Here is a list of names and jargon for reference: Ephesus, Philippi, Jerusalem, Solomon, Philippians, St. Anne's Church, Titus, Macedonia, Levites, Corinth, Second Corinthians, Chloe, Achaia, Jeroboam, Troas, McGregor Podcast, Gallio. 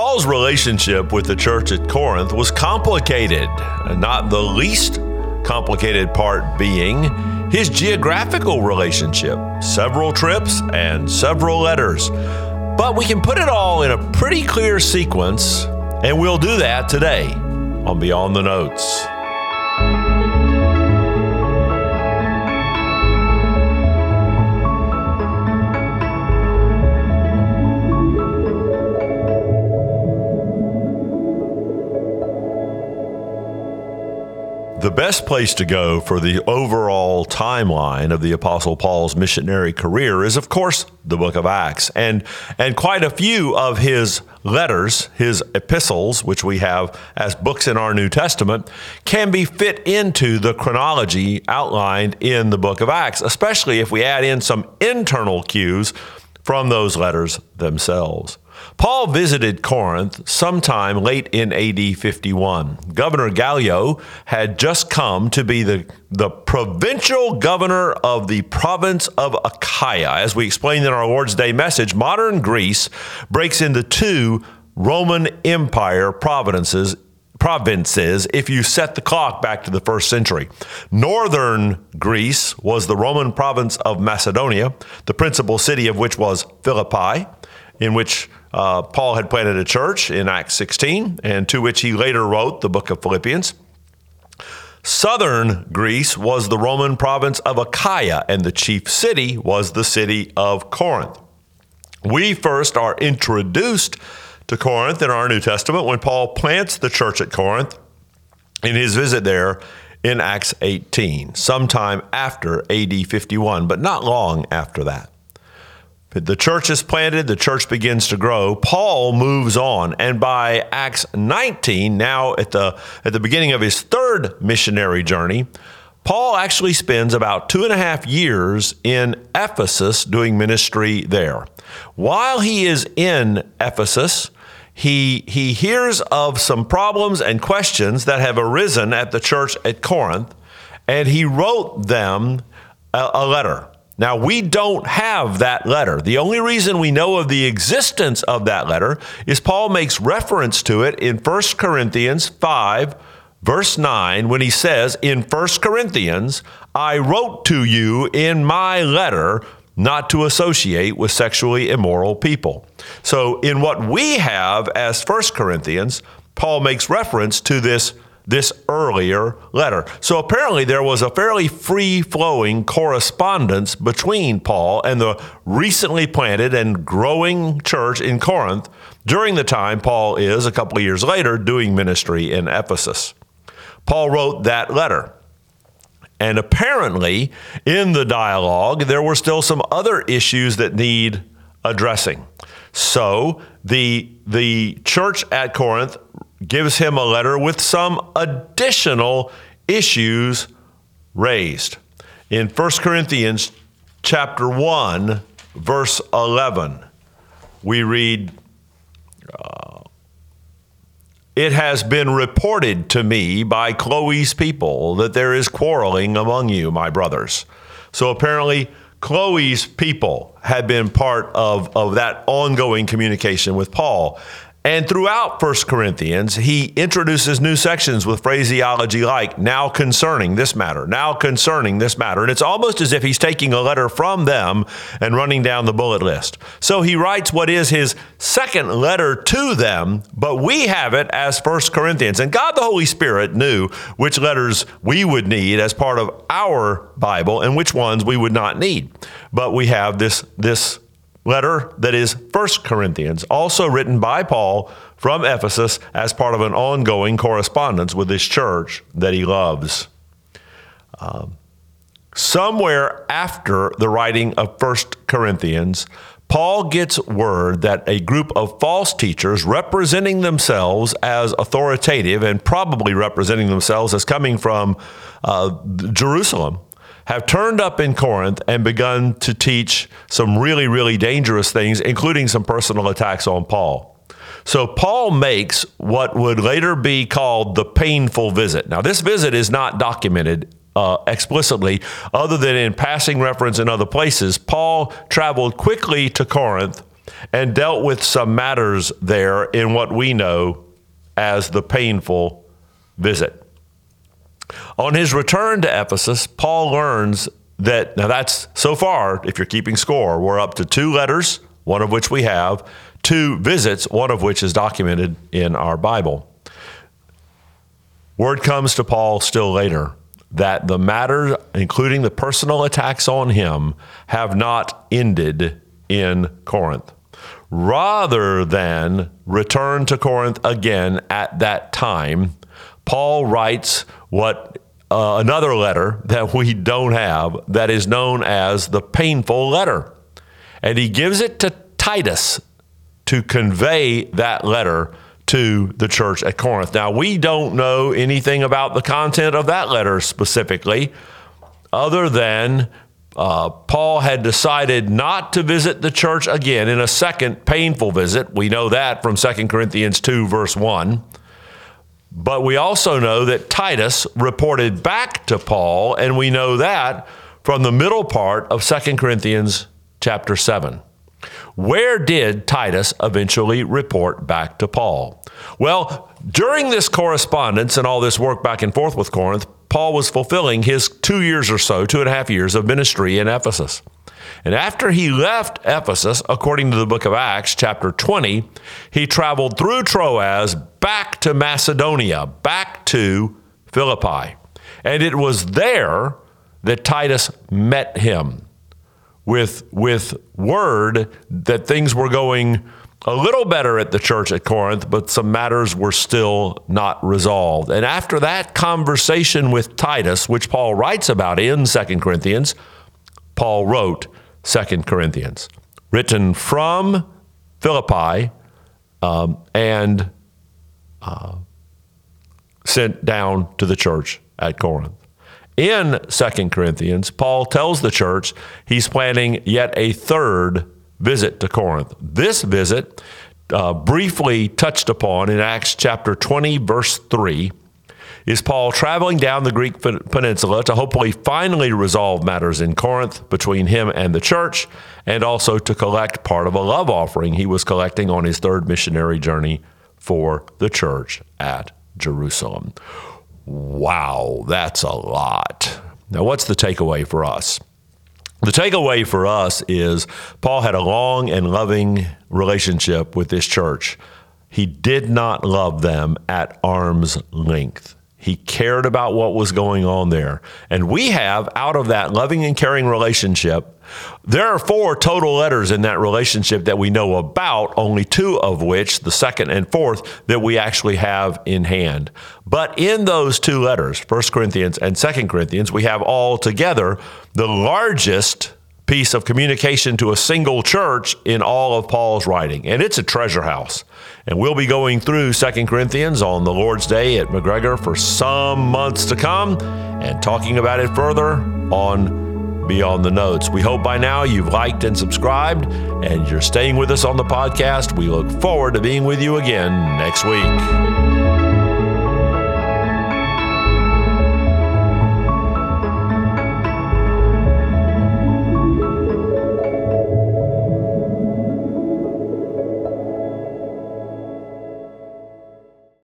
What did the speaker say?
Paul's relationship with the church at Corinth was complicated, not the least complicated part being his geographical relationship, several trips and several letters. But we can put it all in a pretty clear sequence, and we'll do that today on Beyond the Notes. The best place to go for the overall timeline of the Apostle Paul's missionary career is, of course, the book of Acts. And quite a few of his letters, his epistles, which we have as books in our New Testament, can be fit into the chronology outlined in the book of Acts, especially if we add in some internal cues from those letters themselves. Paul visited Corinth sometime late in AD 51. Governor Gallio had just come to be the provincial governor of the province of Achaia. As we explained in our Lord's Day message, modern Greece breaks into two Roman Empire provinces if you set the clock back to the first century. Northern Greece was the Roman province of Macedonia, the principal city of which was Philippi, in which Paul had planted a church in Acts 16, and to which he later wrote the book of Philippians. Southern Greece was the Roman province of Achaia, and the chief city was the city of Corinth. We first are introduced to Corinth in our New Testament when Paul plants the church at Corinth in his visit there in Acts 18, sometime after AD 51, but not long after that. The church is planted, the church begins to grow. Paul moves on, and by Acts 19, now at the beginning of his third missionary journey, Paul actually spends about 2.5 years in Ephesus doing ministry there. While he is in Ephesus, he hears of some problems and questions that have arisen at the church at Corinth, and he wrote them a letter. Now, we don't have that letter. The only reason we know of the existence of that letter is Paul makes reference to it in 1 Corinthians 5, verse 9, when he says, in 1 Corinthians, I wrote to you in my letter not to associate with sexually immoral people. So in what we have as 1 Corinthians, Paul makes reference to this earlier letter. So apparently there was a fairly free-flowing correspondence between Paul and the recently planted and growing church in Corinth during the time Paul is, a couple of years later, doing ministry in Ephesus. Paul wrote that letter. And apparently, in the dialogue, there were still some other issues that need addressing. So the church at Corinth gives him a letter with some additional issues raised. In 1 Corinthians chapter 1, verse 11, we read, it has been reported to me by Chloe's people that there is quarreling among you, my brothers. So apparently, Chloe's people had been part of that ongoing communication with Paul. And throughout 1 Corinthians, he introduces new sections with phraseology like, now concerning this matter, now concerning this matter. And it's almost as if he's taking a letter from them and running down the bullet list. So he writes what is his second letter to them, but we have it as 1 Corinthians. And God the Holy Spirit knew which letters we would need as part of our Bible and which ones we would not need. But we have this letter that is 1 Corinthians, also written by Paul from Ephesus as part of an ongoing correspondence with this church that he loves. Somewhere after the writing of 1 Corinthians, Paul gets word that a group of false teachers representing themselves as authoritative and probably representing themselves as coming from Jerusalem have turned up in Corinth and begun to teach some really, really dangerous things, including some personal attacks on Paul. So Paul makes what would later be called the painful visit. Now, this visit is not documented explicitly, other than in passing reference in other places. Paul traveled quickly to Corinth and dealt with some matters there in what we know as the painful visit. On his return to Ephesus, Paul learns that, now that's so far, if you're keeping score, we're up to 2 letters, one of which we have, 2 visits, one of which is documented in our Bible. Word comes to Paul still later that the matters, including the personal attacks on him, have not ended in Corinth. Rather than return to Corinth again at that time, Paul writes what another letter that we don't have that is known as the painful letter. And he gives it to Titus to convey that letter to the church at Corinth. Now, we don't know anything about the content of that letter specifically, other than Paul had decided not to visit the church again in a second painful visit. We know that from 2 Corinthians 2, verse 1. But we also know that Titus reported back to Paul, and we know that from the middle part of 2 Corinthians chapter 7. Where did Titus eventually report back to Paul? Well, during this correspondence and all this work back and forth with Corinth, Paul was fulfilling his 2 years or so, 2.5 years of ministry in Ephesus. And after he left Ephesus, according to the book of Acts, chapter 20, he traveled through Troas back to Macedonia, back to Philippi. And it was there that Titus met him with word that things were going a little better at the church at Corinth, but some matters were still not resolved. And after that conversation with Titus, which Paul writes about in 2 Corinthians, Paul wrote 2 Corinthians, written from Philippi and sent down to the church at Corinth. In 2 Corinthians, Paul tells the church he's planning yet a third visit to Corinth. This visit, briefly touched upon in Acts chapter 20, verse 3, is Paul traveling down the Greek peninsula to hopefully finally resolve matters in Corinth between him and the church, and also to collect part of a love offering he was collecting on his third missionary journey for the church at Jerusalem. Wow, that's a lot. Now, what's the takeaway for us? The takeaway for us is Paul had a long and loving relationship with this church. He did not love them at arm's length. He cared about what was going on there. And we have, out of that loving and caring relationship, there are 4 total letters in that relationship that we know about, only 2 of which, the 2nd and 4th, that we actually have in hand. But in those 2 letters, 1 Corinthians and 2 Corinthians, we have all together the largest piece of communication to a single church in all of Paul's writing. And it's a treasure house. And we'll be going through 2 Corinthians on the Lord's Day at McGregor for some months to come and talking about it further on Beyond the Notes. We hope by now you've liked and subscribed and you're staying with us on the podcast. We look forward to being with you again next week.